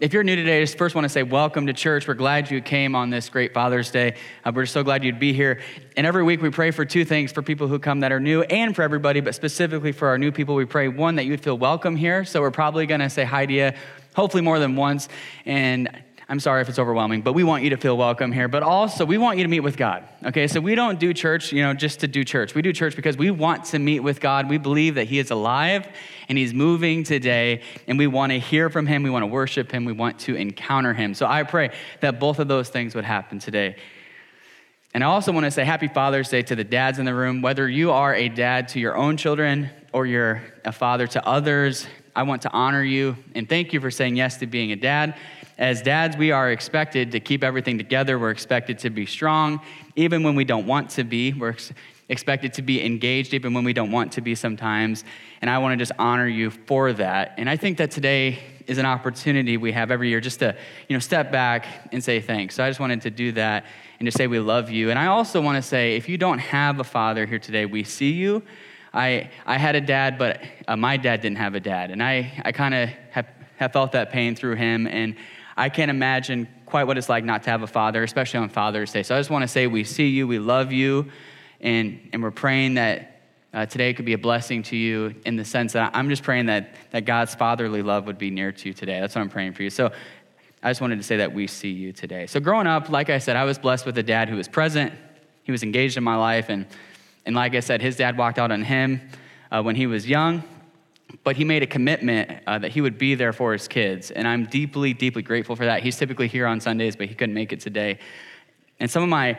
if you're new today, I just first want to say welcome to church. We're glad you came on this great Father's Day. We're so glad you'd be here. And every week we pray for two things, for people who come that are new and for everybody, but specifically for our new people, we pray, one, that you'd feel welcome here. So we're probably going to say hi to you, hopefully more than once. And I'm sorry if it's overwhelming, but we want you to feel welcome here. But also, we want you to meet with God, okay? So we don't do church, just to do church. We do church because we want to meet with God. We believe that he is alive and he's moving today, and we want to hear from him. We want to worship him. We want to encounter him. So I pray that both of those things would happen today. And I also want to say happy Father's Day to the dads in the room. Whether you are a dad to your own children or you're a father to others, I want to honor you and thank you for saying yes to being a dad. As dads, we are expected to keep everything together. We're expected to be strong, even when we don't want to be. We're expected to be engaged, even when we don't want to be sometimes. And I want to just honor you for that. And I think that today is an opportunity we have every year just to, step back and say thanks. So I just wanted to do that and just say we love you. And I also want to say, if you don't have a father here today, we see you. I had a dad, but my dad didn't have a dad. And I kind of have felt that pain through him. And I can't imagine quite what it's like not to have a father, especially on Father's Day. So I just want to say we see you, we love you, and we're praying that today could be a blessing to you in the sense that I'm just praying that God's fatherly love would be near to you today. That's what I'm praying for you. So I just wanted to say that we see you today. So growing up, like I said, I was blessed with a dad who was present. He was engaged in my life. And like I said, his dad walked out on him when he was young. But he made a commitment that he would be there for his kids. And I'm deeply, deeply grateful for that. He's typically here on Sundays, but he couldn't make it today. And some of my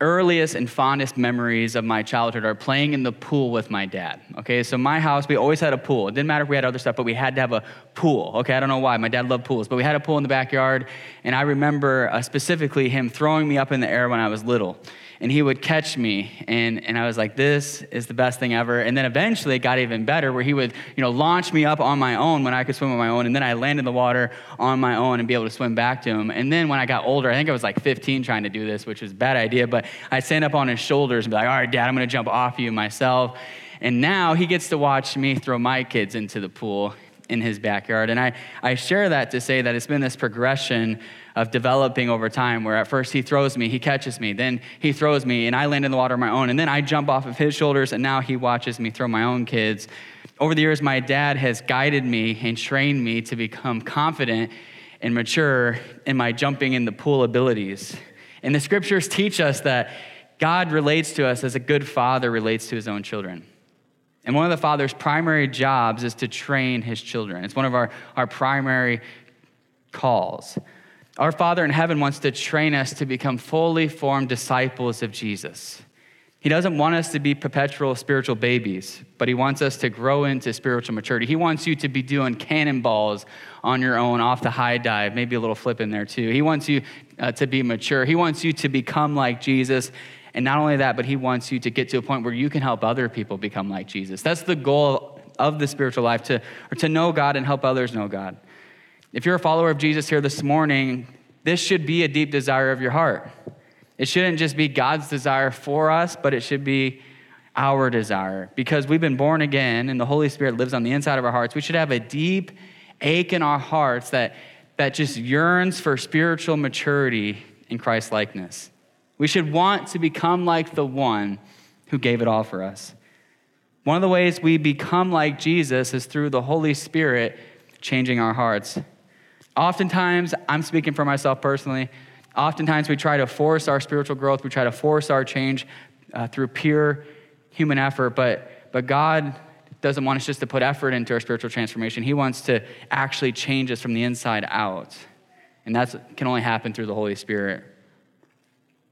earliest and fondest memories of my childhood are playing in the pool with my dad. Okay, so my house, we always had a pool. It didn't matter if we had other stuff, but we had to have a pool. Okay, I don't know why. My dad loved pools, but we had a pool in the backyard. And I remember specifically him throwing me up in the air when I was little. And he would catch me, and I was like, this is the best thing ever. And then eventually it got even better where he would, launch me up on my own when I could swim on my own, and then I landed in the water on my own and be able to swim back to him. And then when I got older, I think I was like 15 trying to do this, which was a bad idea, but I'd stand up on his shoulders and be like, all right, Dad, I'm gonna jump off you myself. And now he gets to watch me throw my kids into the pool in his backyard. And I share that to say that it's been this progression of developing over time where at first he throws me, he catches me, then he throws me and I land in the water on my own, and then I jump off of his shoulders and now he watches me throw my own kids. Over the years, my dad has guided me and trained me to become confident and mature in my jumping in the pool abilities. And the scriptures teach us that God relates to us as a good father relates to his own children. And one of the father's primary jobs is to train his children. It's one of our primary calls. Our Father in heaven wants to train us to become fully formed disciples of Jesus. He doesn't want us to be perpetual spiritual babies, but he wants us to grow into spiritual maturity. He wants you to be doing cannonballs on your own, off the high dive, maybe a little flip in there too. He wants you to be mature. He wants you to become like Jesus. And not only that, but he wants you to get to a point where you can help other people become like Jesus. That's the goal of the spiritual life, to know God and help others know God. If you're a follower of Jesus here this morning, this should be a deep desire of your heart. It shouldn't just be God's desire for us, but it should be our desire. Because we've been born again and the Holy Spirit lives on the inside of our hearts, we should have a deep ache in our hearts that just yearns for spiritual maturity in Christ-likeness. We should want to become like the one who gave it all for us. One of the ways we become like Jesus is through the Holy Spirit changing our hearts. Oftentimes, I'm speaking for myself personally, oftentimes we try to force our spiritual growth, we try to force our change through pure human effort, but God doesn't want us just to put effort into our spiritual transformation. He wants to actually change us from the inside out, and that can only happen through the Holy Spirit.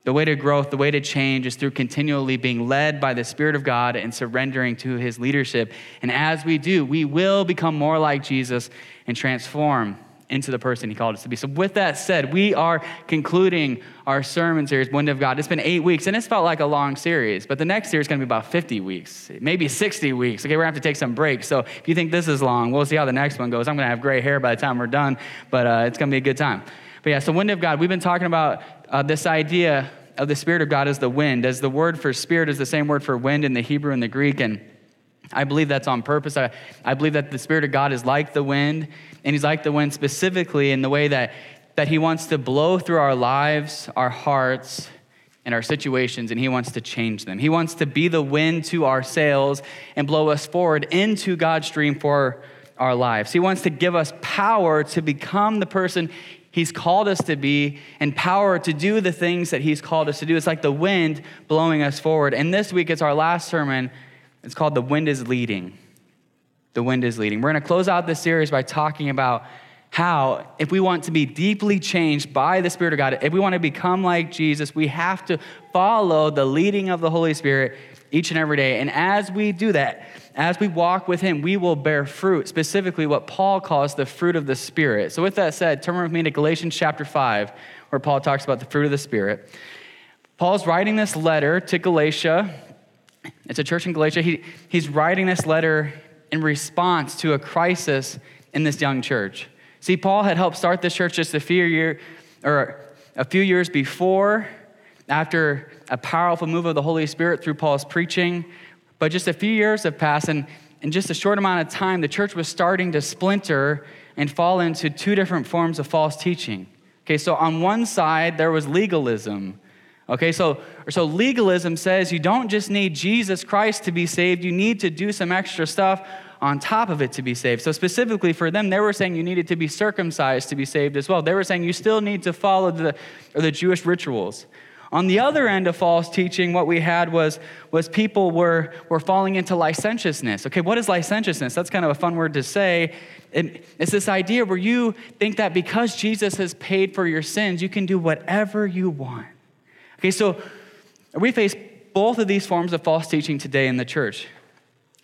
The way to growth, the way to change is through continually being led by the Spirit of God and surrendering to his leadership. And as we do, we will become more like Jesus and transform into the person he called us to be. So with that said, we are concluding our sermon series, Wind of God. It's been 8 weeks, and it's felt like a long series, but the next series is going to be about 50 weeks, maybe 60 weeks. Okay, we're going to have to take some breaks. So if you think this is long, we'll see how the next one goes. I'm going to have gray hair by the time we're done, but it's going to be a good time. But yeah, so Wind of God, we've been talking about this idea of the Spirit of God as the wind, as the word for spirit is the same word for wind in the Hebrew and the Greek, and I believe that's on purpose. I believe that the Spirit of God is like the wind, and he's like the wind specifically in the way that he wants to blow through our lives, our hearts, and our situations, and he wants to change them. He wants to be the wind to our sails and blow us forward into God's dream for our lives. He wants to give us power to become the person he's called us to be and power to do the things that he's called us to do. It's like the wind blowing us forward. And this week, it's our last sermon. It's called The Wind is Leading. The Wind is Leading. We're going to close out this series by talking about how, if we want to be deeply changed by the Spirit of God, if we want to become like Jesus, we have to follow the leading of the Holy Spirit each and every day. And as we do that, as we walk with him, we will bear fruit, specifically what Paul calls the fruit of the Spirit. So with that said, turn with me to Galatians chapter 5, where Paul talks about the fruit of the Spirit. Paul's writing this letter to Galatia. It's a church in Galatia. He's writing this letter in response to a crisis in this young church. See, Paul had helped start this church just a few years before, after a powerful move of the Holy Spirit through Paul's preaching. But just a few years have passed, and in just a short amount of time, the church was starting to splinter and fall into two different forms of false teaching. Okay, so on one side, there was legalism. Okay, so legalism says you don't just need Jesus Christ to be saved, you need to do some extra stuff on top of it to be saved. So specifically for them, they were saying you needed to be circumcised to be saved as well. They were saying you still need to follow the Jewish rituals. On the other end of false teaching, what we had was people were falling into licentiousness. Okay, what is licentiousness? That's kind of a fun word to say. It's this idea where you think that because Jesus has paid for your sins, you can do whatever you want. Okay, so we face both of these forms of false teaching today in the church.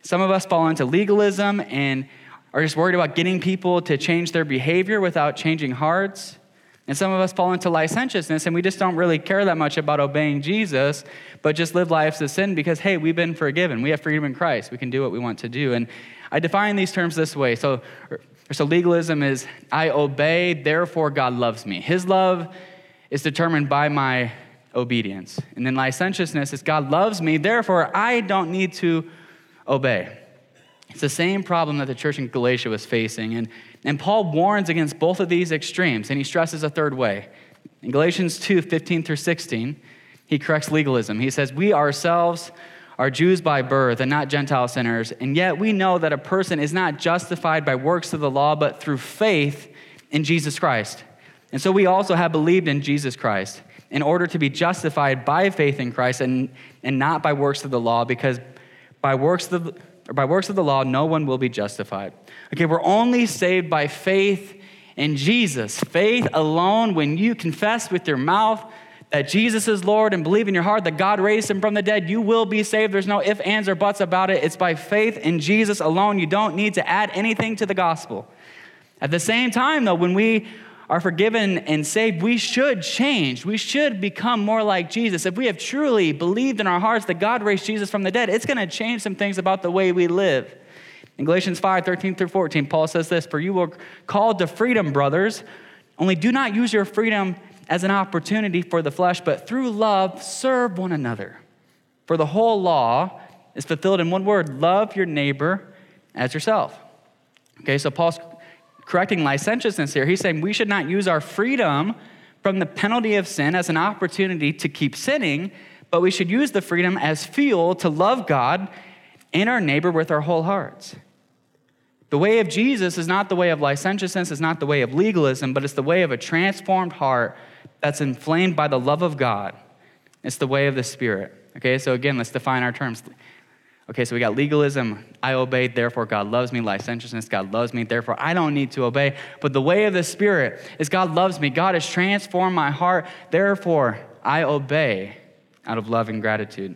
Some of us fall into legalism and are just worried about getting people to change their behavior without changing hearts. And some of us fall into licentiousness, and we just don't really care that much about obeying Jesus, but just live lives of sin because, hey, we've been forgiven. We have freedom in Christ. We can do what we want to do. And I define these terms this way. So legalism is I obey, therefore God loves me. His love is determined by my obedience. And then licentiousness is God loves me, therefore I don't need to obey. It's the same problem that the church in Galatia was facing. And Paul warns against both of these extremes, and he stresses a third way. In Galatians 2, 15 through 16, he corrects legalism. He says, we ourselves are Jews by birth and not Gentile sinners, and yet we know that a person is not justified by works of the law, but through faith in Jesus Christ. And so we also have believed in Jesus Christ in order to be justified by faith in Christ and not by works of the law, because by works of the law, no one will be justified. Okay, we're only saved by faith in Jesus. Faith alone, when you confess with your mouth that Jesus is Lord and believe in your heart that God raised him from the dead, you will be saved. There's no ifs, ands, or buts about it. It's by faith in Jesus alone. You don't need to add anything to the gospel. At the same time, though, when we are forgiven and saved, we should change. We should become more like Jesus. If we have truly believed in our hearts that God raised Jesus from the dead, it's going to change some things about the way we live. In Galatians 5, 13 through 14, Paul says this, for you were called to freedom, brothers, only do not use your freedom as an opportunity for the flesh, but through love serve one another. For the whole law is fulfilled in one word, love your neighbor as yourself. Okay, so Paul's correcting licentiousness here. He's saying we should not use our freedom from the penalty of sin as an opportunity to keep sinning, but we should use the freedom as fuel to love God and our neighbor with our whole hearts. The way of Jesus is not the way of licentiousness, it's not the way of legalism, but it's the way of a transformed heart that's inflamed by the love of God. It's the way of the Spirit. Okay, so again, let's define our terms. Okay, so we got legalism, I obeyed, therefore God loves me. Licentiousness, God loves me, therefore I don't need to obey. But the way of the Spirit is God loves me. God has transformed my heart, therefore I obey out of love and gratitude.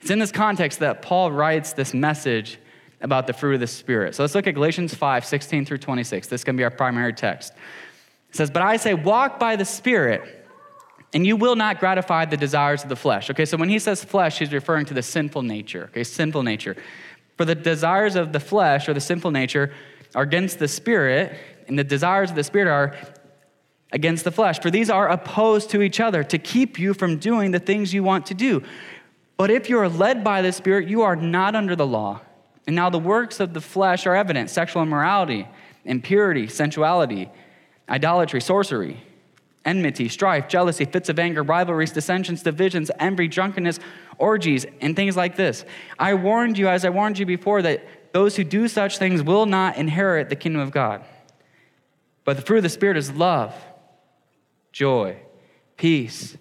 It's in this context that Paul writes this message about the fruit of the Spirit. So let's look at Galatians 5, 16 through 26. This is going to be our primary text. It says, but I say, walk by the Spirit, and you will not gratify the desires of the flesh. Okay, so when he says flesh, he's referring to the sinful nature. Okay, sinful nature. For the desires of the flesh or the sinful nature are against the Spirit, and the desires of the Spirit are against the flesh. For these are opposed to each other to keep you from doing the things you want to do. But if you are led by the Spirit, you are not under the law. And now the works of the flesh are evident: sexual immorality, impurity, sensuality, idolatry, sorcery, enmity, strife, jealousy, fits of anger, rivalries, dissensions, divisions, envy, drunkenness, orgies, and things like this. I warned you, as I warned you before, that those who do such things will not inherit the kingdom of God. But the fruit of the Spirit is love, joy, peace,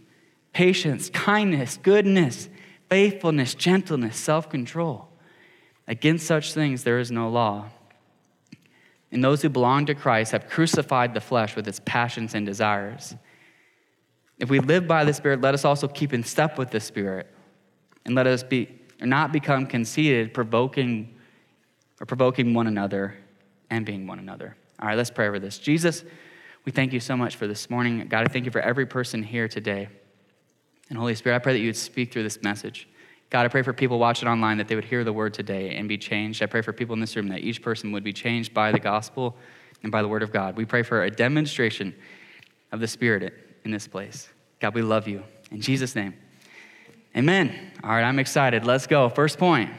patience, kindness, goodness, faithfulness, gentleness, self-control. Against such things there is no law. And those who belong to Christ have crucified the flesh with its passions and desires. If we live by the Spirit, let us also keep in step with the Spirit, and let us not become conceited, provoking one another, envying one another. All right, let's pray over this. Jesus, we thank you so much for this morning. God, I thank you for every person here today. And Holy Spirit, I pray that you would speak through this message. God, I pray for people watching online that they would hear the word today and be changed. I pray for people in this room that each person would be changed by the gospel and by the word of God. We pray for a demonstration of the Spirit in this place. God, we love you. In Jesus' name, amen. All right, I'm excited. Let's go. First point,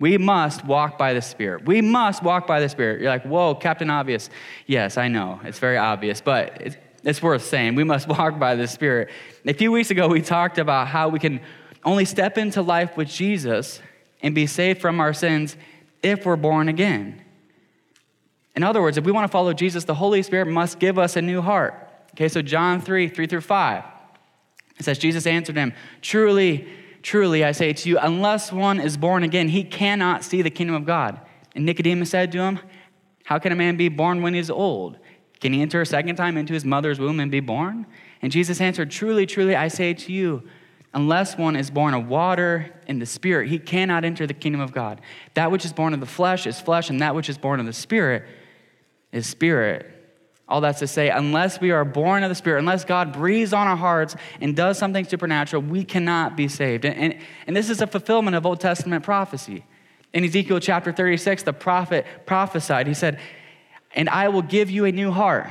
we must walk by the Spirit. We must walk by the Spirit. You're like, whoa, Captain Obvious. Yes, I know. It's very obvious, but it's worth saying. We must walk by the Spirit. A few weeks ago, we talked about how we can only step into life with Jesus and be saved from our sins if we're born again. In other words, if we want to follow Jesus, the Holy Spirit must give us a new heart. Okay, so John 3:3-5, it says, Jesus answered him, "Truly, truly, I say to you, unless one is born again, he cannot see the kingdom of God." And Nicodemus said to him, "How can a man be born when he's old? Can he enter a second time into his mother's womb and be born?" And Jesus answered, "Truly, truly, I say to you, unless one is born of water and the Spirit, he cannot enter the kingdom of God. That which is born of the flesh is flesh, and that which is born of the Spirit is spirit." All that's to say, unless we are born of the Spirit, unless God breathes on our hearts and does something supernatural, we cannot be saved. And this is a fulfillment of Old Testament prophecy. In Ezekiel chapter 36, the prophet prophesied. He said, "And I will give you a new heart,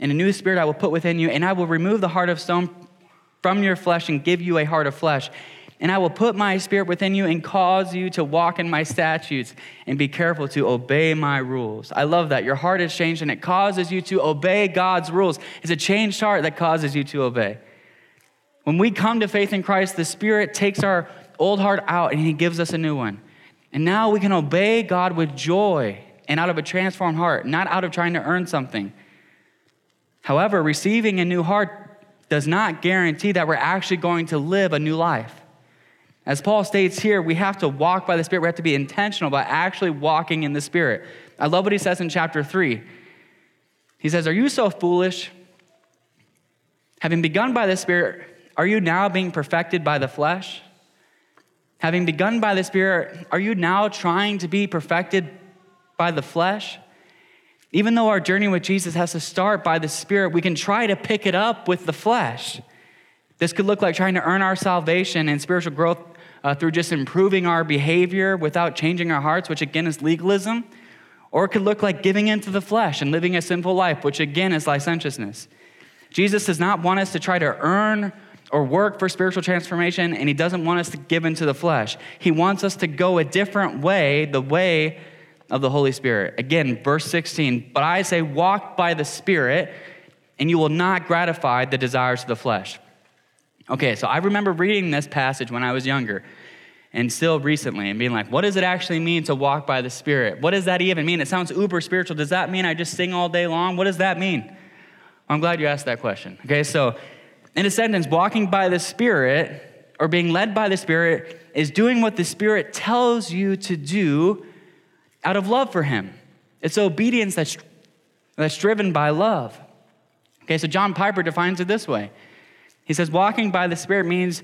and a new spirit I will put within you, and I will remove the heart of stone from your flesh and give you a heart of flesh. And I will put my Spirit within you and cause you to walk in my statutes and be careful to obey my rules." I love that. Your heart is changed and it causes you to obey God's rules. It's a changed heart that causes you to obey. When we come to faith in Christ, the Spirit takes our old heart out and he gives us a new one. And now we can obey God with joy and out of a transformed heart, not out of trying to earn something. However, receiving a new heart does not guarantee that we're actually going to live a new life. As Paul states here, we have to walk by the Spirit. We have to be intentional about actually walking in the Spirit. I love what he says in chapter 3. He says, "Are you so foolish? Having begun by the Spirit, are you now being perfected by the flesh? Having begun by the Spirit, are you now trying to be perfected by the flesh?" Even though our journey with Jesus has to start by the Spirit, we can try to pick it up with the flesh. This could look like trying to earn our salvation and spiritual growth through just improving our behavior without changing our hearts, which again is legalism. Or it could look like giving in to the flesh and living a sinful life, which again is licentiousness. Jesus does not want us to try to earn or work for spiritual transformation, and he doesn't want us to give in to the flesh. He wants us to go a different way, the way of the Holy Spirit. Again, verse 16, "But I say, walk by the Spirit, and you will not gratify the desires of the flesh." Okay, so I remember reading this passage when I was younger, and still recently, and being like, what does it actually mean to walk by the Spirit? What does that even mean? It sounds uber spiritual. Does that mean I just sing all day long? What does that mean? I'm glad you asked that question. Okay, so in a sentence, walking by the Spirit, or being led by the Spirit, is doing what the Spirit tells you to do out of love for him. It's obedience that's driven by love. Okay, so John Piper defines it this way. He says, walking by the Spirit means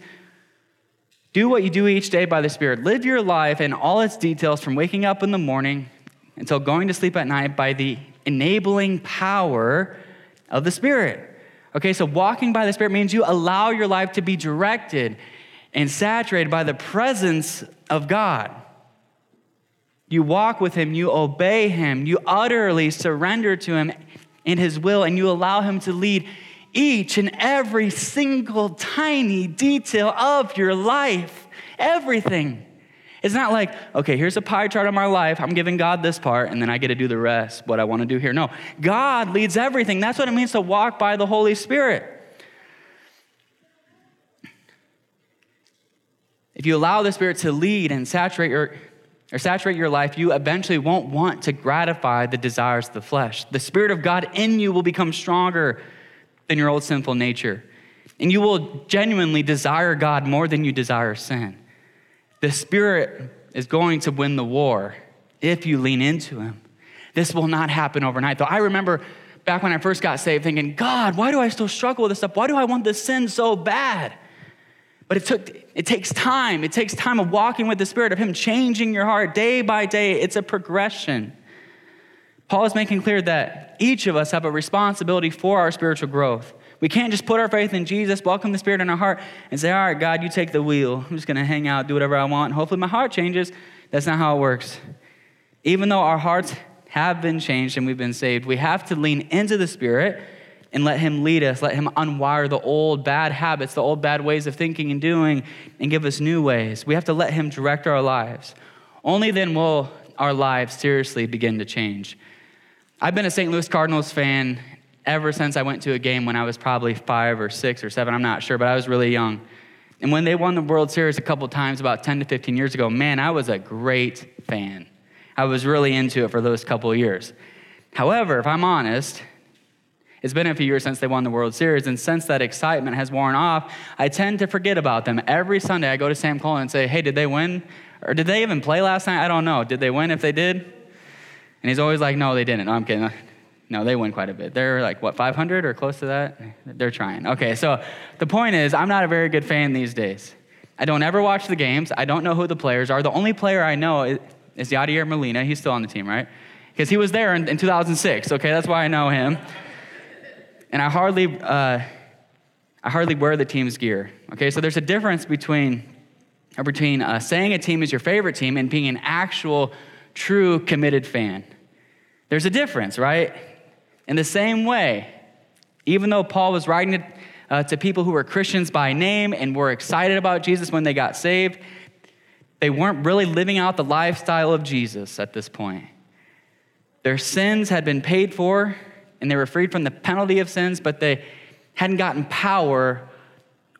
do what you do each day by the Spirit. Live your life in all its details from waking up in the morning until going to sleep at night by the enabling power of the Spirit. Okay, so walking by the Spirit means you allow your life to be directed and saturated by the presence of God. You walk with him, you obey him, you utterly surrender to him in his will, and you allow him to lead each and every single tiny detail of your life, everything. It's not like, okay, here's a pie chart of my life. I'm giving God this part, and then I get to do the rest, what I want to do here. No, God leads everything. That's what it means to walk by the Holy Spirit. If you allow the Spirit to lead and saturate your life, you eventually won't want to gratify the desires of the flesh. The Spirit of God in you will become stronger than your old sinful nature, and you will genuinely desire God more than you desire sin. The Spirit is going to win the war if you lean into him. This will not happen overnight. Though I remember back when I first got saved thinking, God, why do I still struggle with this stuff? Why do I want this sin so bad? But it takes time. It takes time of walking with the Spirit, of him changing your heart day by day. It's a progression. Paul is making clear that each of us have a responsibility for our spiritual growth. We can't just put our faith in Jesus, welcome the Spirit in our heart, and say, all right, God, you take the wheel. I'm just going to hang out, do whatever I want, and hopefully my heart changes. That's not how it works. Even though our hearts have been changed and we've been saved, we have to lean into the Spirit and let him lead us, let him unwire the old bad habits, the old bad ways of thinking and doing, and give us new ways. We have to let him direct our lives. Only then will our lives seriously begin to change. I've been a St. Louis Cardinals fan ever since I went to a game when I was probably 5 or 6 or 7, I'm not sure, but I was really young. And when they won the World Series a couple times about 10 to 15 years ago, man, I was a great fan. I was really into it for those couple years. However, if I'm honest, it's been a few years since they won the World Series, and since that excitement has worn off, I tend to forget about them. Every Sunday, I go to Sam Cole and say, hey, did they win? Or did they even play last night? I don't know. Did they win if they did? And he's always like, no, they didn't. No, I'm kidding. No, they win quite a bit. They're like, what, 500 or close to that? They're trying. Okay, so the point is, I'm not a very good fan these days. I don't ever watch the games. I don't know who the players are. The only player I know is Yadier Molina. He's still on the team, right? Because he was there in 2006. Okay, that's why I know him. And I hardly wear the team's gear. Okay, so there's a difference between saying a team is your favorite team and being an actual, true, committed fan. There's a difference, right? In the same way, even though Paul was writing to people who were Christians by name and were excited about Jesus when they got saved, they weren't really living out the lifestyle of Jesus at this point. Their sins had been paid for, and they were freed from the penalty of sins, but they hadn't gotten power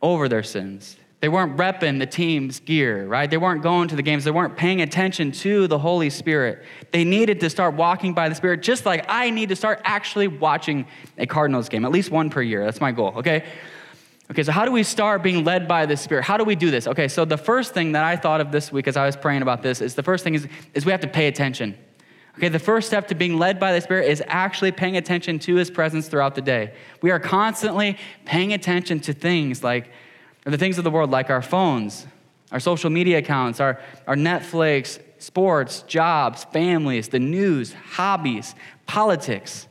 over their sins. They weren't repping the team's gear, right? They weren't going to the games. They weren't paying attention to the Holy Spirit. They needed to start walking by the Spirit, just like I need to start actually watching a Cardinals game, at least one per year. That's my goal, okay? Okay, so how do we start being led by the Spirit? How do we do this? Okay, so the first thing that I thought of this week as I was praying about this is we have to pay attention. Okay, the first step to being led by the Spirit is actually paying attention to his presence throughout the day. We are constantly paying attention to things like, or the things of the world, like our phones, our social media accounts, our Netflix, sports, jobs, families, the news, hobbies, politics.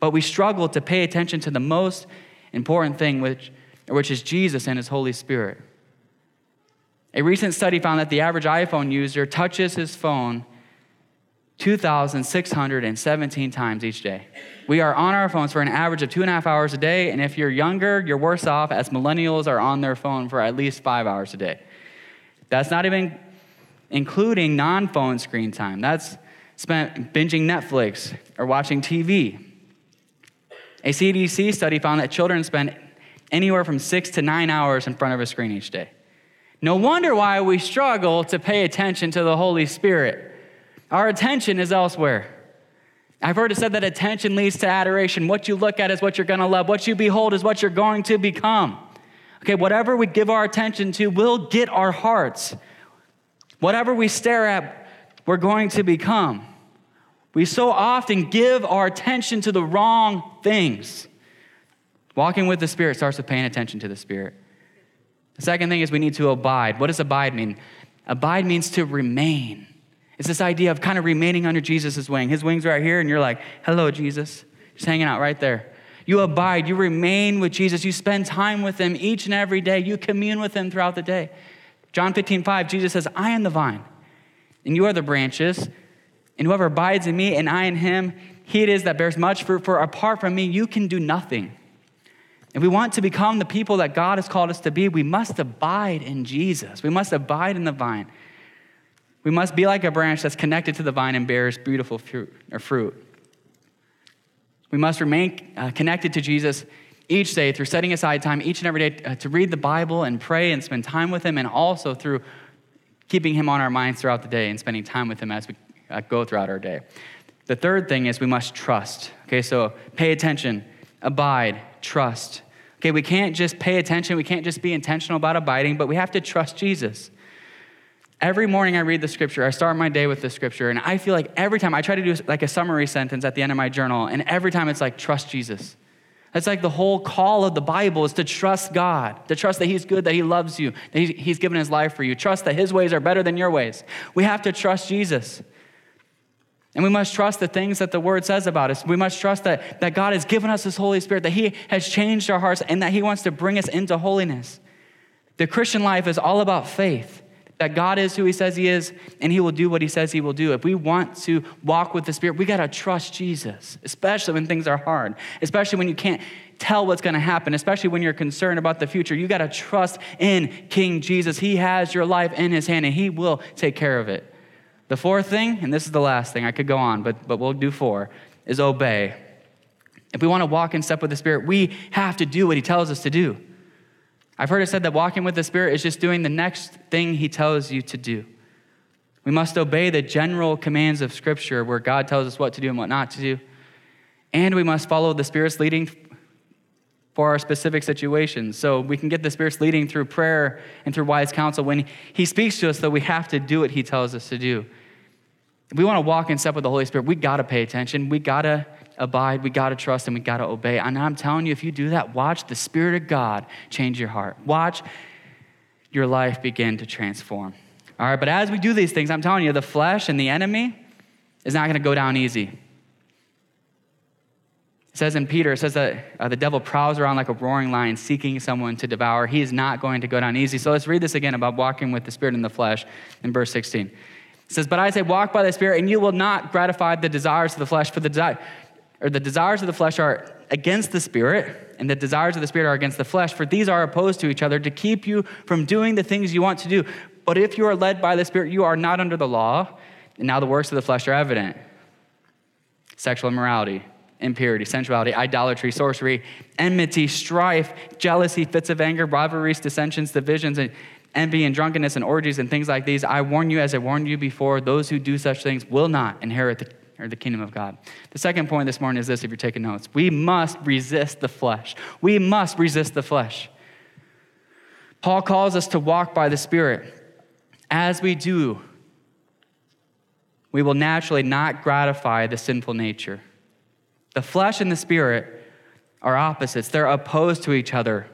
But we struggle to pay attention to the most important thing, which is Jesus and his Holy Spirit. A recent study found that the average iPhone user touches his phone 2,617 times each day. We are on our phones for an average of 2.5 hours a day, and if you're younger, you're worse off, as millennials are on their phone for at least 5 hours a day. That's not even including non-phone screen time. That's spent binging Netflix or watching TV. A CDC study found that children spend anywhere from 6 to 9 hours in front of a screen each day. No wonder why we struggle to pay attention to the Holy Spirit. Our attention is elsewhere. I've heard it said that attention leads to adoration. What you look at is what you're going to love. What you behold is what you're going to become. Okay, whatever we give our attention to will get our hearts. Whatever we stare at, we're going to become. We so often give our attention to the wrong things. Walking with the Spirit starts with paying attention to the Spirit. The second thing is we need to abide. What does abide mean? Abide means to remain. It's this idea of kind of remaining under Jesus' wing. His wing's right here, and you're like, hello, Jesus. Just hanging out right there. You abide. You remain with Jesus. You spend time with him each and every day. You commune with him throughout the day. John 15:5, Jesus says, I am the vine, and you are the branches, and whoever abides in me and I in him, he it is that bears much fruit, for apart from me, you can do nothing. If we want to become the people that God has called us to be, we must abide in Jesus. We must abide in the vine. We must be like a branch that's connected to the vine and bears beautiful fruit. We must remain connected to Jesus each day through setting aside time each and every day to read the Bible and pray and spend time with him, and also through keeping him on our minds throughout the day and spending time with him as we go throughout our day. The third thing is we must trust. Okay, so pay attention, abide, trust. Okay, we can't just pay attention. We can't just be intentional about abiding, but we have to trust Jesus. Every morning I read the scripture. I start my day with the scripture, and I feel like every time I try to do like a summary sentence at the end of my journal, and every time it's like, trust Jesus. That's like the whole call of the Bible is to trust God, to trust that he's good, that he loves you, that he's given his life for you. Trust that his ways are better than your ways. We have to trust Jesus. And we must trust the things that the word says about us. We must trust that God has given us his Holy Spirit, that he has changed our hearts, and that he wants to bring us into holiness. The Christian life is all about faith, that God is who he says he is, and he will do what he says he will do. If we want to walk with the Spirit, we gotta trust Jesus, especially when things are hard, especially when you can't tell what's gonna happen, especially when you're concerned about the future. You gotta trust in King Jesus. He has your life in his hand, and he will take care of it. The fourth thing, and this is the last thing, I could go on, but we'll do four, is obey. If we want to walk in step with the Spirit, we have to do what he tells us to do. I've heard it said that walking with the Spirit is just doing the next thing he tells you to do. We must obey the general commands of Scripture where God tells us what to do and what not to do. And we must follow the Spirit's leading for our specific situations. So we can get the Spirit's leading through prayer and through wise counsel. When he speaks to us, though, we have to do what he tells us to do. If we want to walk in step with the Holy Spirit, we got to pay attention. We got to abide. We got to trust, and we got to obey. And I'm telling you, if you do that, watch the Spirit of God change your heart. Watch your life begin to transform. All right, but as we do these things, I'm telling you, the flesh and the enemy is not going to go down easy. It says in Peter, it says that the devil prowls around like a roaring lion seeking someone to devour. He is not going to go down easy. So let's read this again about walking with the Spirit and the flesh in verse 16. It says, but I say, walk by the Spirit, and you will not gratify the desires of the flesh, for the desires of the flesh are against the Spirit, and the desires of the Spirit are against the flesh, for these are opposed to each other to keep you from doing the things you want to do. But if you are led by the Spirit, you are not under the law, and now the works of the flesh are evident. Sexual immorality, impurity, sensuality, idolatry, sorcery, enmity, strife, jealousy, fits of anger, rivalries, dissensions, divisions, and envy and drunkenness and orgies and things like these. I warn you, as I warned you before, those who do such things will not inherit the kingdom of God. The second point this morning is this, if you're taking notes. We must resist the flesh. We must resist the flesh. Paul calls us to walk by the Spirit. As we do, we will naturally not gratify the sinful nature. The flesh and the Spirit are opposites. They're opposed to each other.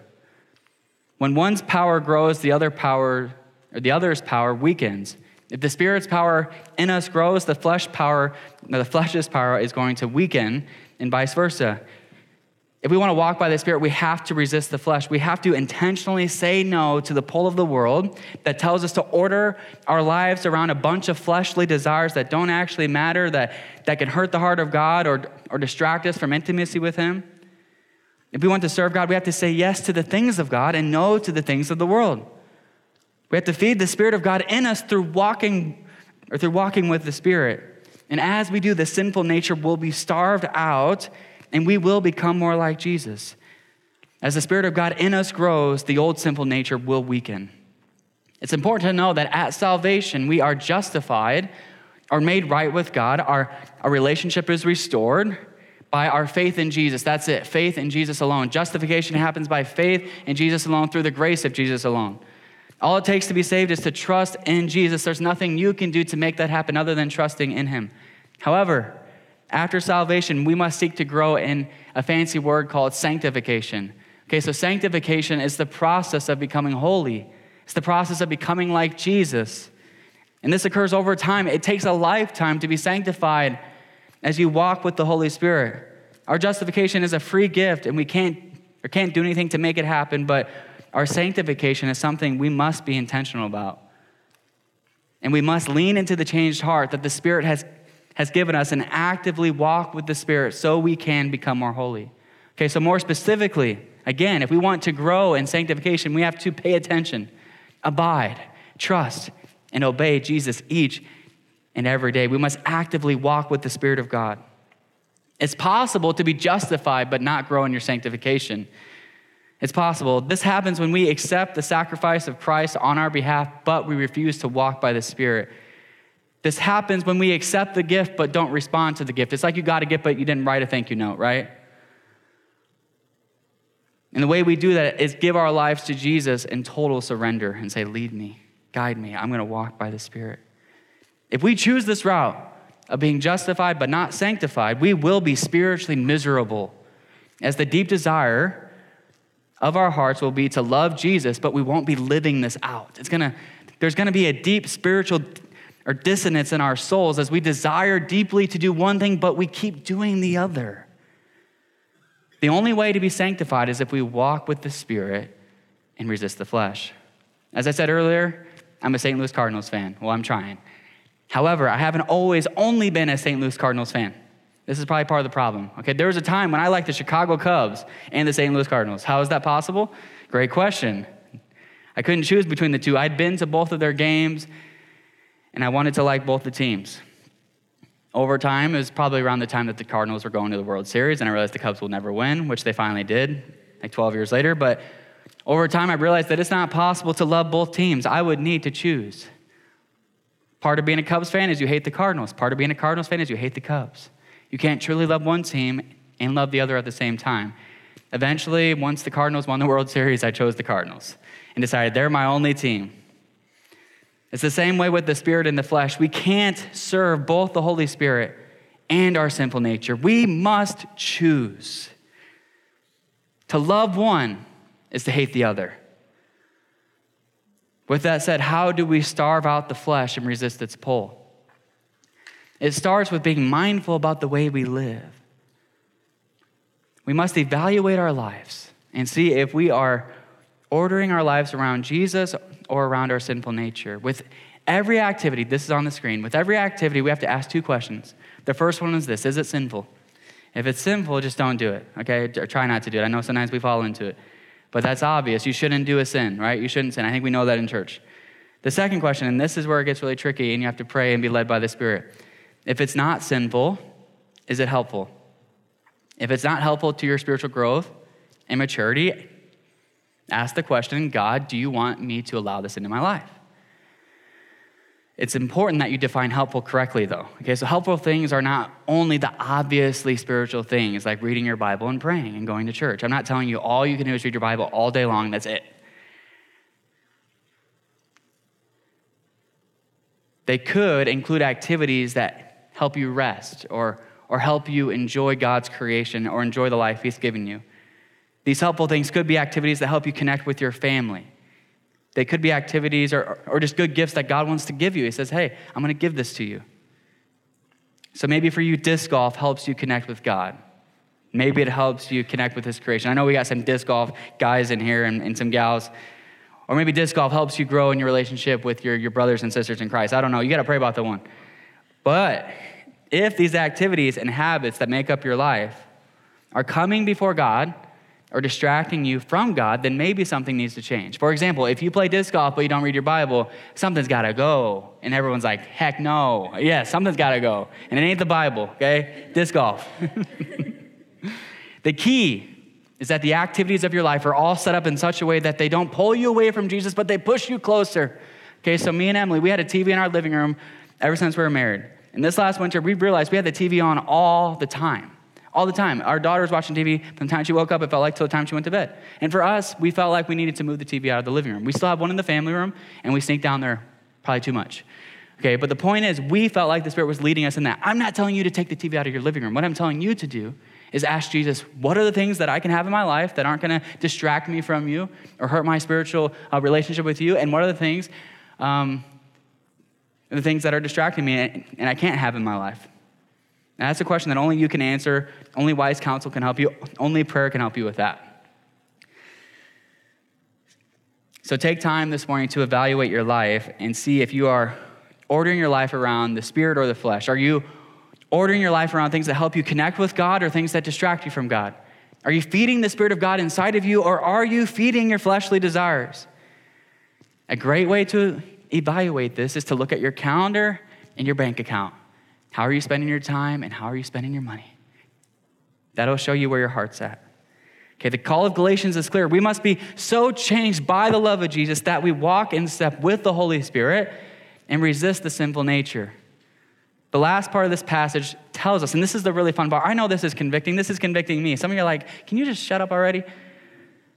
When one's power grows, the other's power weakens. If the Spirit's power in us grows, the flesh's power is going to weaken, and vice versa. If we want to walk by the Spirit, we have to resist the flesh. We have to intentionally say no to the pull of the world that tells us to order our lives around a bunch of fleshly desires that don't actually matter, that can hurt the heart of God or distract us from intimacy with him. If we want to serve God, we have to say yes to the things of God and no to the things of the world. We have to feed the Spirit of God in us through walking with the Spirit. And as we do, the sinful nature will be starved out, and we will become more like Jesus. As the Spirit of God in us grows, the old sinful nature will weaken. It's important to know that at salvation, we are justified, are made right with God. Our relationship is restored by our faith in Jesus. That's it, faith in Jesus alone. Justification happens by faith in Jesus alone, through the grace of Jesus alone. All it takes to be saved is to trust in Jesus. There's nothing you can do to make that happen other than trusting in him. However, after salvation, we must seek to grow in a fancy word called sanctification. Okay, so sanctification is the process of becoming holy. It's the process of becoming like Jesus. And this occurs over time. It takes a lifetime to be sanctified as you walk with the Holy Spirit. Our justification is a free gift, and we can't do anything to make it happen, but our sanctification is something we must be intentional about. And we must lean into the changed heart that the Spirit has given us, and actively walk with the Spirit so we can become more holy. Okay, so more specifically, again, if we want to grow in sanctification, we have to pay attention, abide, trust, and obey Jesus each and every day. We must actively walk with the Spirit of God. It's possible to be justified but not grow in your sanctification. It's possible. This happens when we accept the sacrifice of Christ on our behalf, but we refuse to walk by the Spirit. This happens when we accept the gift but don't respond to the gift. It's like you got a gift but you didn't write a thank you note, right? And the way we do that is give our lives to Jesus in total surrender and say, lead me, guide me. I'm going to walk by the Spirit. If we choose this route of being justified but not sanctified, we will be spiritually miserable, as the deep desire of our hearts will be to love Jesus, but we won't be living this out. There's going to be a deep spiritual or dissonance in our souls as we desire deeply to do one thing, but we keep doing the other. The only way to be sanctified is if we walk with the Spirit and resist the flesh. As I said earlier, I'm a St. Louis Cardinals fan. Well, I'm trying. However, I haven't always only been a St. Louis Cardinals fan. This is probably part of the problem. Okay, there was a time when I liked the Chicago Cubs and the St. Louis Cardinals. How is that possible? Great question. I couldn't choose between the two. I'd been to both of their games, and I wanted to like both the teams. Over time, it was probably around the time that the Cardinals were going to the World Series, and I realized the Cubs will never win, which they finally did, like 12 years later. But over time, I realized that it's not possible to love both teams. I would need to choose. Part of being a Cubs fan is you hate the Cardinals. Part of being a Cardinals fan is you hate the Cubs. You can't truly love one team and love the other at the same time. Eventually, once the Cardinals won the World Series, I chose the Cardinals and decided they're my only team. It's the same way with the Spirit and the flesh. We can't serve both the Holy Spirit and our sinful nature. We must choose. To love one is to hate the other. With that said, how do we starve out the flesh and resist its pull? It starts with being mindful about the way we live. We must evaluate our lives and see if we are ordering our lives around Jesus or around our sinful nature. With every activity, this is on the screen, with every activity, we have to ask two questions. The first one is this: is it sinful? If it's sinful, just don't do it, okay? Or try not to do it. I know sometimes we fall into it, but that's obvious. You shouldn't do a sin, right? You shouldn't sin. I think we know that in church. The second question, and this is where it gets really tricky, and you have to pray and be led by the Spirit. If it's not sinful, is it helpful? If it's not helpful to your spiritual growth and maturity, ask the question, God, do you want me to allow this into my life? It's important that you define helpful correctly, though. Okay, so helpful things are not only the obviously spiritual things, like reading your Bible and praying and going to church. I'm not telling you all you can do is read your Bible all day long. That's it. They could include activities that help you rest or help you enjoy God's creation or enjoy the life He's given you. These helpful things could be activities that help you connect with your family. They could be activities or just good gifts that God wants to give you. He says, hey, I'm going to give this to you. So maybe for you, disc golf helps you connect with God. Maybe it helps you connect with His creation. I know we got some disc golf guys in here and some gals. Or maybe disc golf helps you grow in your relationship with your brothers and sisters in Christ. I don't know. You got to pray about that one. But if these activities and habits that make up your life are coming before God, or distracting you from God, then maybe something needs to change. For example, if you play disc golf but you don't read your Bible, something's gotta go. And everyone's like, heck no. Yeah, something's gotta go. And it ain't the Bible, okay? Disc golf. The key is that the activities of your life are all set up in such a way that they don't pull you away from Jesus, but they push you closer. Okay, so me and Emily, we had a TV in our living room ever since we were married. And this last winter, we realized we had the TV on all the time. All the time. Our daughter was watching TV from the time she woke up, it felt like, till the time she went to bed. And for us, we felt like we needed to move the TV out of the living room. We still have one in the family room, and we sneak down there probably too much. Okay, but the point is, we felt like the Spirit was leading us in that. I'm not telling you to take the TV out of your living room. What I'm telling you to do is ask Jesus, what are the things that I can have in my life that aren't going to distract me from you or hurt my spiritual relationship with you? And what are the things that are distracting me and I can't have in my life? And that's a question that only you can answer, only wise counsel can help you, only prayer can help you with that. So take time this morning to evaluate your life and see if you are ordering your life around the Spirit or the flesh. Are you ordering your life around things that help you connect with God or things that distract you from God? Are you feeding the Spirit of God inside of you, or are you feeding your fleshly desires? A great way to evaluate this is to look at your calendar and your bank account. How are you spending your time and how are you spending your money? That'll show you where your heart's at. Okay, the call of Galatians is clear. We must be so changed by the love of Jesus that we walk in step with the Holy Spirit and resist the sinful nature. The last part of this passage tells us, and this is the really fun part. I know this is convicting. This is convicting me. Some of you are like, can you just shut up already?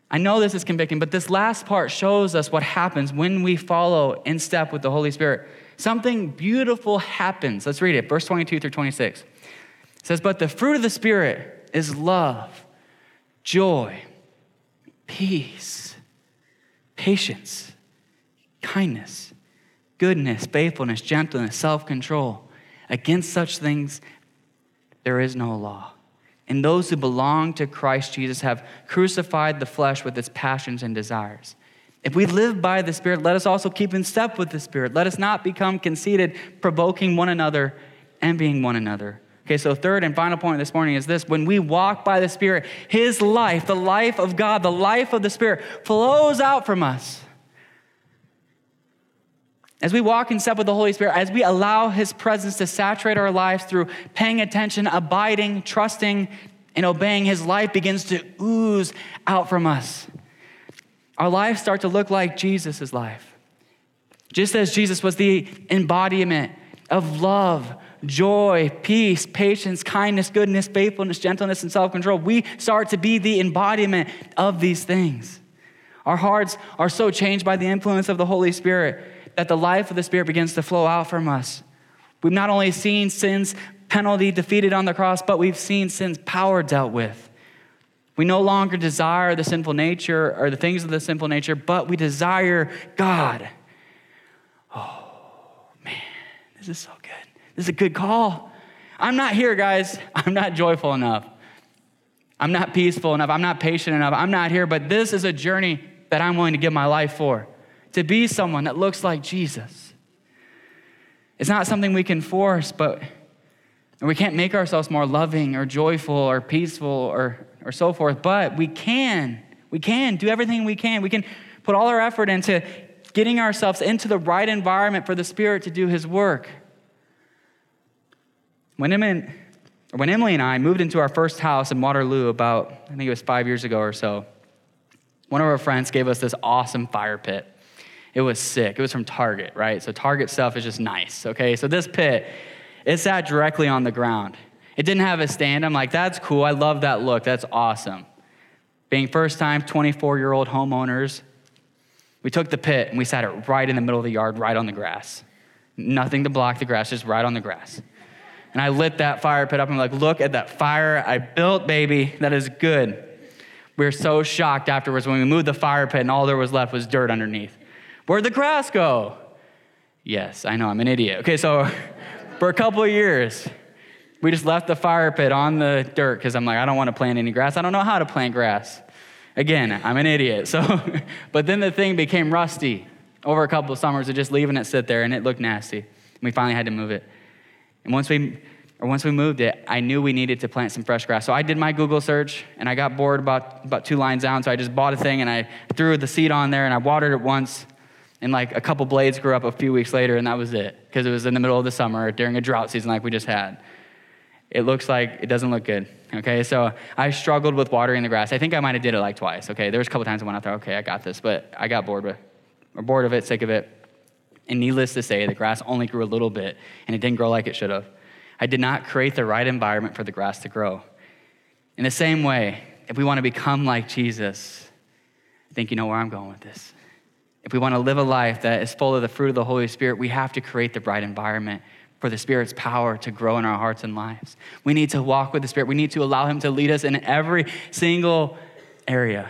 I know this is convicting, but this last part shows us what happens when we follow in step with the Holy Spirit. Something beautiful happens. Let's read it, verse 22 through 26. It says, but the fruit of the Spirit is love, joy, peace, patience, kindness, goodness, faithfulness, gentleness, self-control. Against such things, there is no law. And those who belong to Christ Jesus have crucified the flesh with its passions and desires. If we live by the Spirit, let us also keep in step with the Spirit. Let us not become conceited, provoking one another, envying one another. Okay, so third and final point this morning is this. When we walk by the Spirit, His life, the life of God, the life of the Spirit flows out from us. As we walk in step with the Holy Spirit, as we allow His presence to saturate our lives through paying attention, abiding, trusting, and obeying, His life begins to ooze out from us. Our lives start to look like Jesus' life. Just as Jesus was the embodiment of love, joy, peace, patience, kindness, goodness, faithfulness, gentleness, and self-control, we start to be the embodiment of these things. Our hearts are so changed by the influence of the Holy Spirit that the life of the Spirit begins to flow out from us. We've not only seen sin's penalty defeated on the cross, but we've seen sin's power dealt with. We no longer desire the sinful nature or the things of the sinful nature, but we desire God. Oh, man, this is so good. This is a good call. I'm not here, guys. I'm not joyful enough. I'm not peaceful enough. I'm not patient enough. I'm not here, but this is a journey that I'm willing to give my life for. To be someone that looks like Jesus. It's not something we can force, but we can't make ourselves more loving or joyful or peaceful or so forth, but we can do everything we can. We can put all our effort into getting ourselves into the right environment for the Spirit to do His work. When Emily and I moved into our first house in Waterloo about, I think it was 5 years ago or so, one of our friends gave us this awesome fire pit. It was sick. It was from Target, right? So Target stuff is just nice, okay? So this pit, it sat directly on the ground. It didn't have a stand. I'm like, that's cool. I love that look. That's awesome. Being first-time 24-year-old homeowners, we took the pit and we sat it right in the middle of the yard, right on the grass. Nothing to block the grass, just right on the grass. And I lit that fire pit up. I'm like, look at that fire I built, baby. That is good. We were so shocked afterwards when we moved the fire pit and all there was left was dirt underneath. Where'd the grass go? Yes, I know, I'm an idiot. Okay, so for a couple of years, we just left the fire pit on the dirt because I'm like, I don't want to plant any grass. I don't know how to plant grass. Again, I'm an idiot. So, but then the thing became rusty over a couple of summers of just leaving it sit there, and it looked nasty. And we finally had to move it. And once we moved it, I knew we needed to plant some fresh grass. So I did my Google search, and I got bored about 2 lines down, so I just bought a thing, and I threw the seed on there, and I watered it once. And like a couple blades grew up a few weeks later, and that was it, because it was in the middle of the summer during a drought season like we just had. It looks like it doesn't look good, okay? So I struggled with watering the grass. I think I might have did it like twice, okay? There was a couple times I went out there, okay, I got this, but I got bored of it, sick of it. And needless to say, the grass only grew a little bit, and it didn't grow like it should have. I did not create the right environment for the grass to grow. In the same way, if we want to become like Jesus, I think you know where I'm going with this. If we want to live a life that is full of the fruit of the Holy Spirit, we have to create the right environment for the Spirit's power to grow in our hearts and lives. We need to walk with the Spirit. We need to allow Him to lead us in every single area.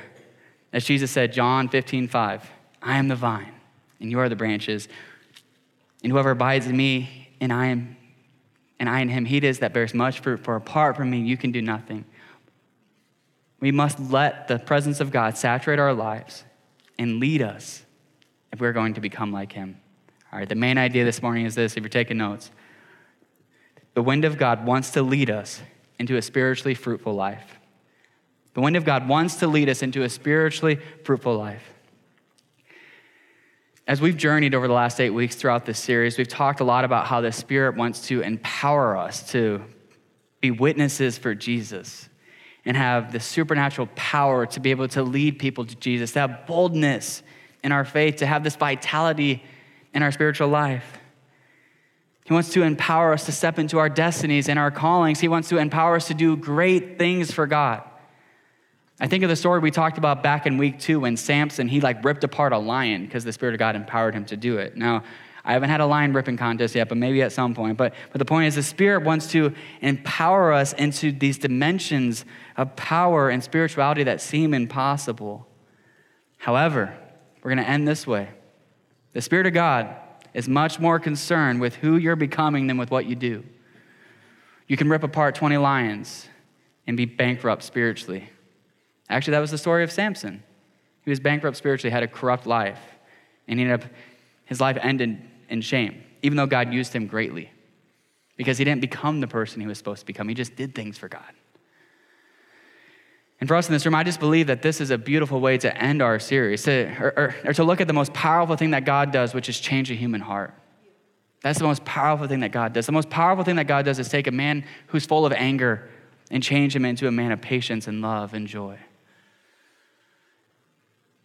As Jesus said, John 15:5, I am the vine, and you are the branches. And whoever abides in me, and I in him, he it is that bears much fruit, for apart from me, you can do nothing. We must let the presence of God saturate our lives and lead us if we're going to become like Him. All right, the main idea this morning is this, if you're taking notes. The wind of God wants to lead us into a spiritually fruitful life. The wind of God wants to lead us into a spiritually fruitful life. As we've journeyed over the last 8 weeks throughout this series, we've talked a lot about how the Spirit wants to empower us to be witnesses for Jesus and have the supernatural power to be able to lead people to Jesus, to have boldness in our faith, to have this vitality in our spiritual life. He wants to empower us to step into our destinies and our callings. He wants to empower us to do great things for God. I think of the story we talked about back in week 2 when Samson, he ripped apart a lion because the Spirit of God empowered him to do it. Now, I haven't had a lion ripping contest yet, but maybe at some point. But the point is the Spirit wants to empower us into these dimensions of power and spirituality that seem impossible. However, we're going to end this way. The Spirit of God is much more concerned with who you're becoming than with what you do. You can rip apart 20 lions and be bankrupt spiritually. Actually, that was the story of Samson. He was bankrupt spiritually, had a corrupt life, and his life ended in shame, even though God used him greatly because he didn't become the person he was supposed to become. He just did things for God. And for us in this room, I just believe that this is a beautiful way to end our series, to look at the most powerful thing that God does, which is change a human heart. That's the most powerful thing that God does. The most powerful thing that God does is take a man who's full of anger and change him into a man of patience and love and joy.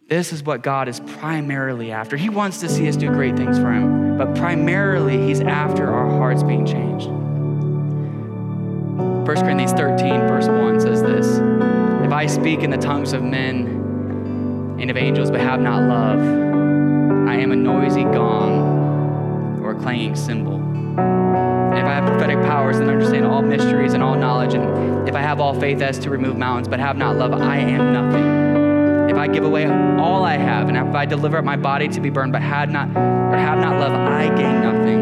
This is what God is primarily after. He wants to see us do great things for him, but primarily he's after our hearts being changed. 1 Corinthians 13, verse 1 says this, "If I speak in the tongues of men and of angels, but have not love, I am a noisy gong or a clanging cymbal. And if I have prophetic powers and understand all mysteries and all knowledge, and if I have all faith as to remove mountains, but have not love, I am nothing. If I give away all I have, and if I deliver up my body to be burned, but have not love, I gain nothing."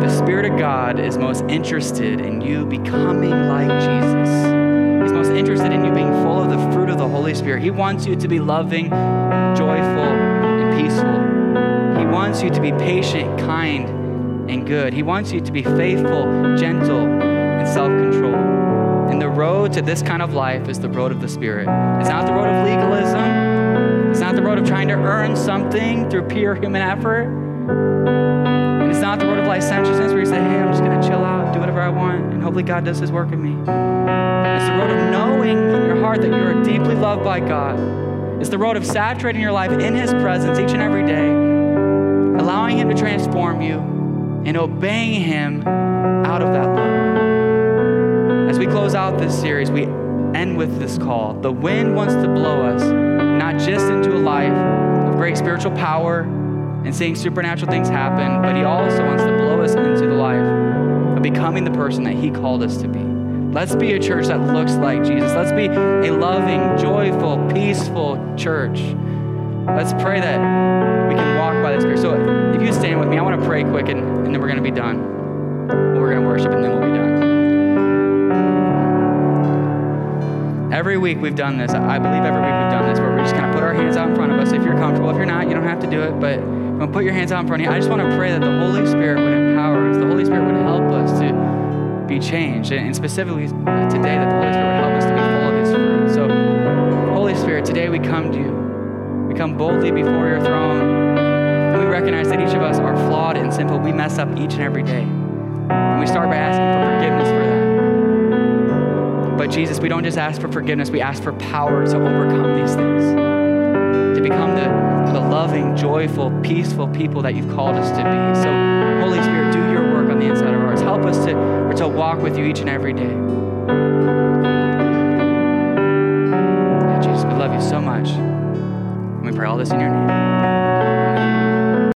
The Spirit of God is most interested in you becoming like Jesus. He's most interested in you being full of the fruit of the Holy Spirit. He wants you to be loving, joyful, and peaceful. He wants you to be patient, kind, and good. He wants you to be faithful, gentle, and self-controlled. And the road to this kind of life is the road of the Spirit. It's not the road of legalism. It's not the road of trying to earn something through pure human effort. And it's not the road of licentiousness where you say, hey, I'm just going to chill out, do whatever I want, and hopefully God does his work in me. It's the road of knowing in your heart that you are deeply loved by God. It's the road of saturating your life in his presence each and every day, allowing him to transform you and obeying him out of that love. As we close out this series, we end with this call. The wind wants to blow us, not just into a life of great spiritual power and seeing supernatural things happen, but he also wants to blow us into the life of becoming the person that he called us to be. Let's be a church that looks like Jesus. Let's be a loving, joyful, peaceful church. Let's pray that we can walk by the Spirit. So if you stand with me, I want to pray quick, and then we're going to be done. We're going to worship, and then we'll be done. Every week we've done this. I believe every week we've done this where we just kind of put our hands out in front of us. If you're comfortable, if you're not, you don't have to do it, but I'm gonna put your hands out in front of you. I just want to pray that the Holy Spirit would empower us. The Holy Spirit would help us to be changed. And specifically today, that the Holy Spirit would help us to be full of his fruit. So Holy Spirit, today we come to you. We come boldly before your throne. And we recognize that each of us are flawed and sinful. We mess up each and every day. And we start by asking for forgiveness for that. But Jesus, we don't just ask for forgiveness, we ask for power to overcome these things, to become the loving, joyful, peaceful people that you've called us to be. So Holy Spirit, do your work on the inside of ours. Help us to walk with you each and every day. Yeah, Jesus, we love you so much. And we pray all this in your name.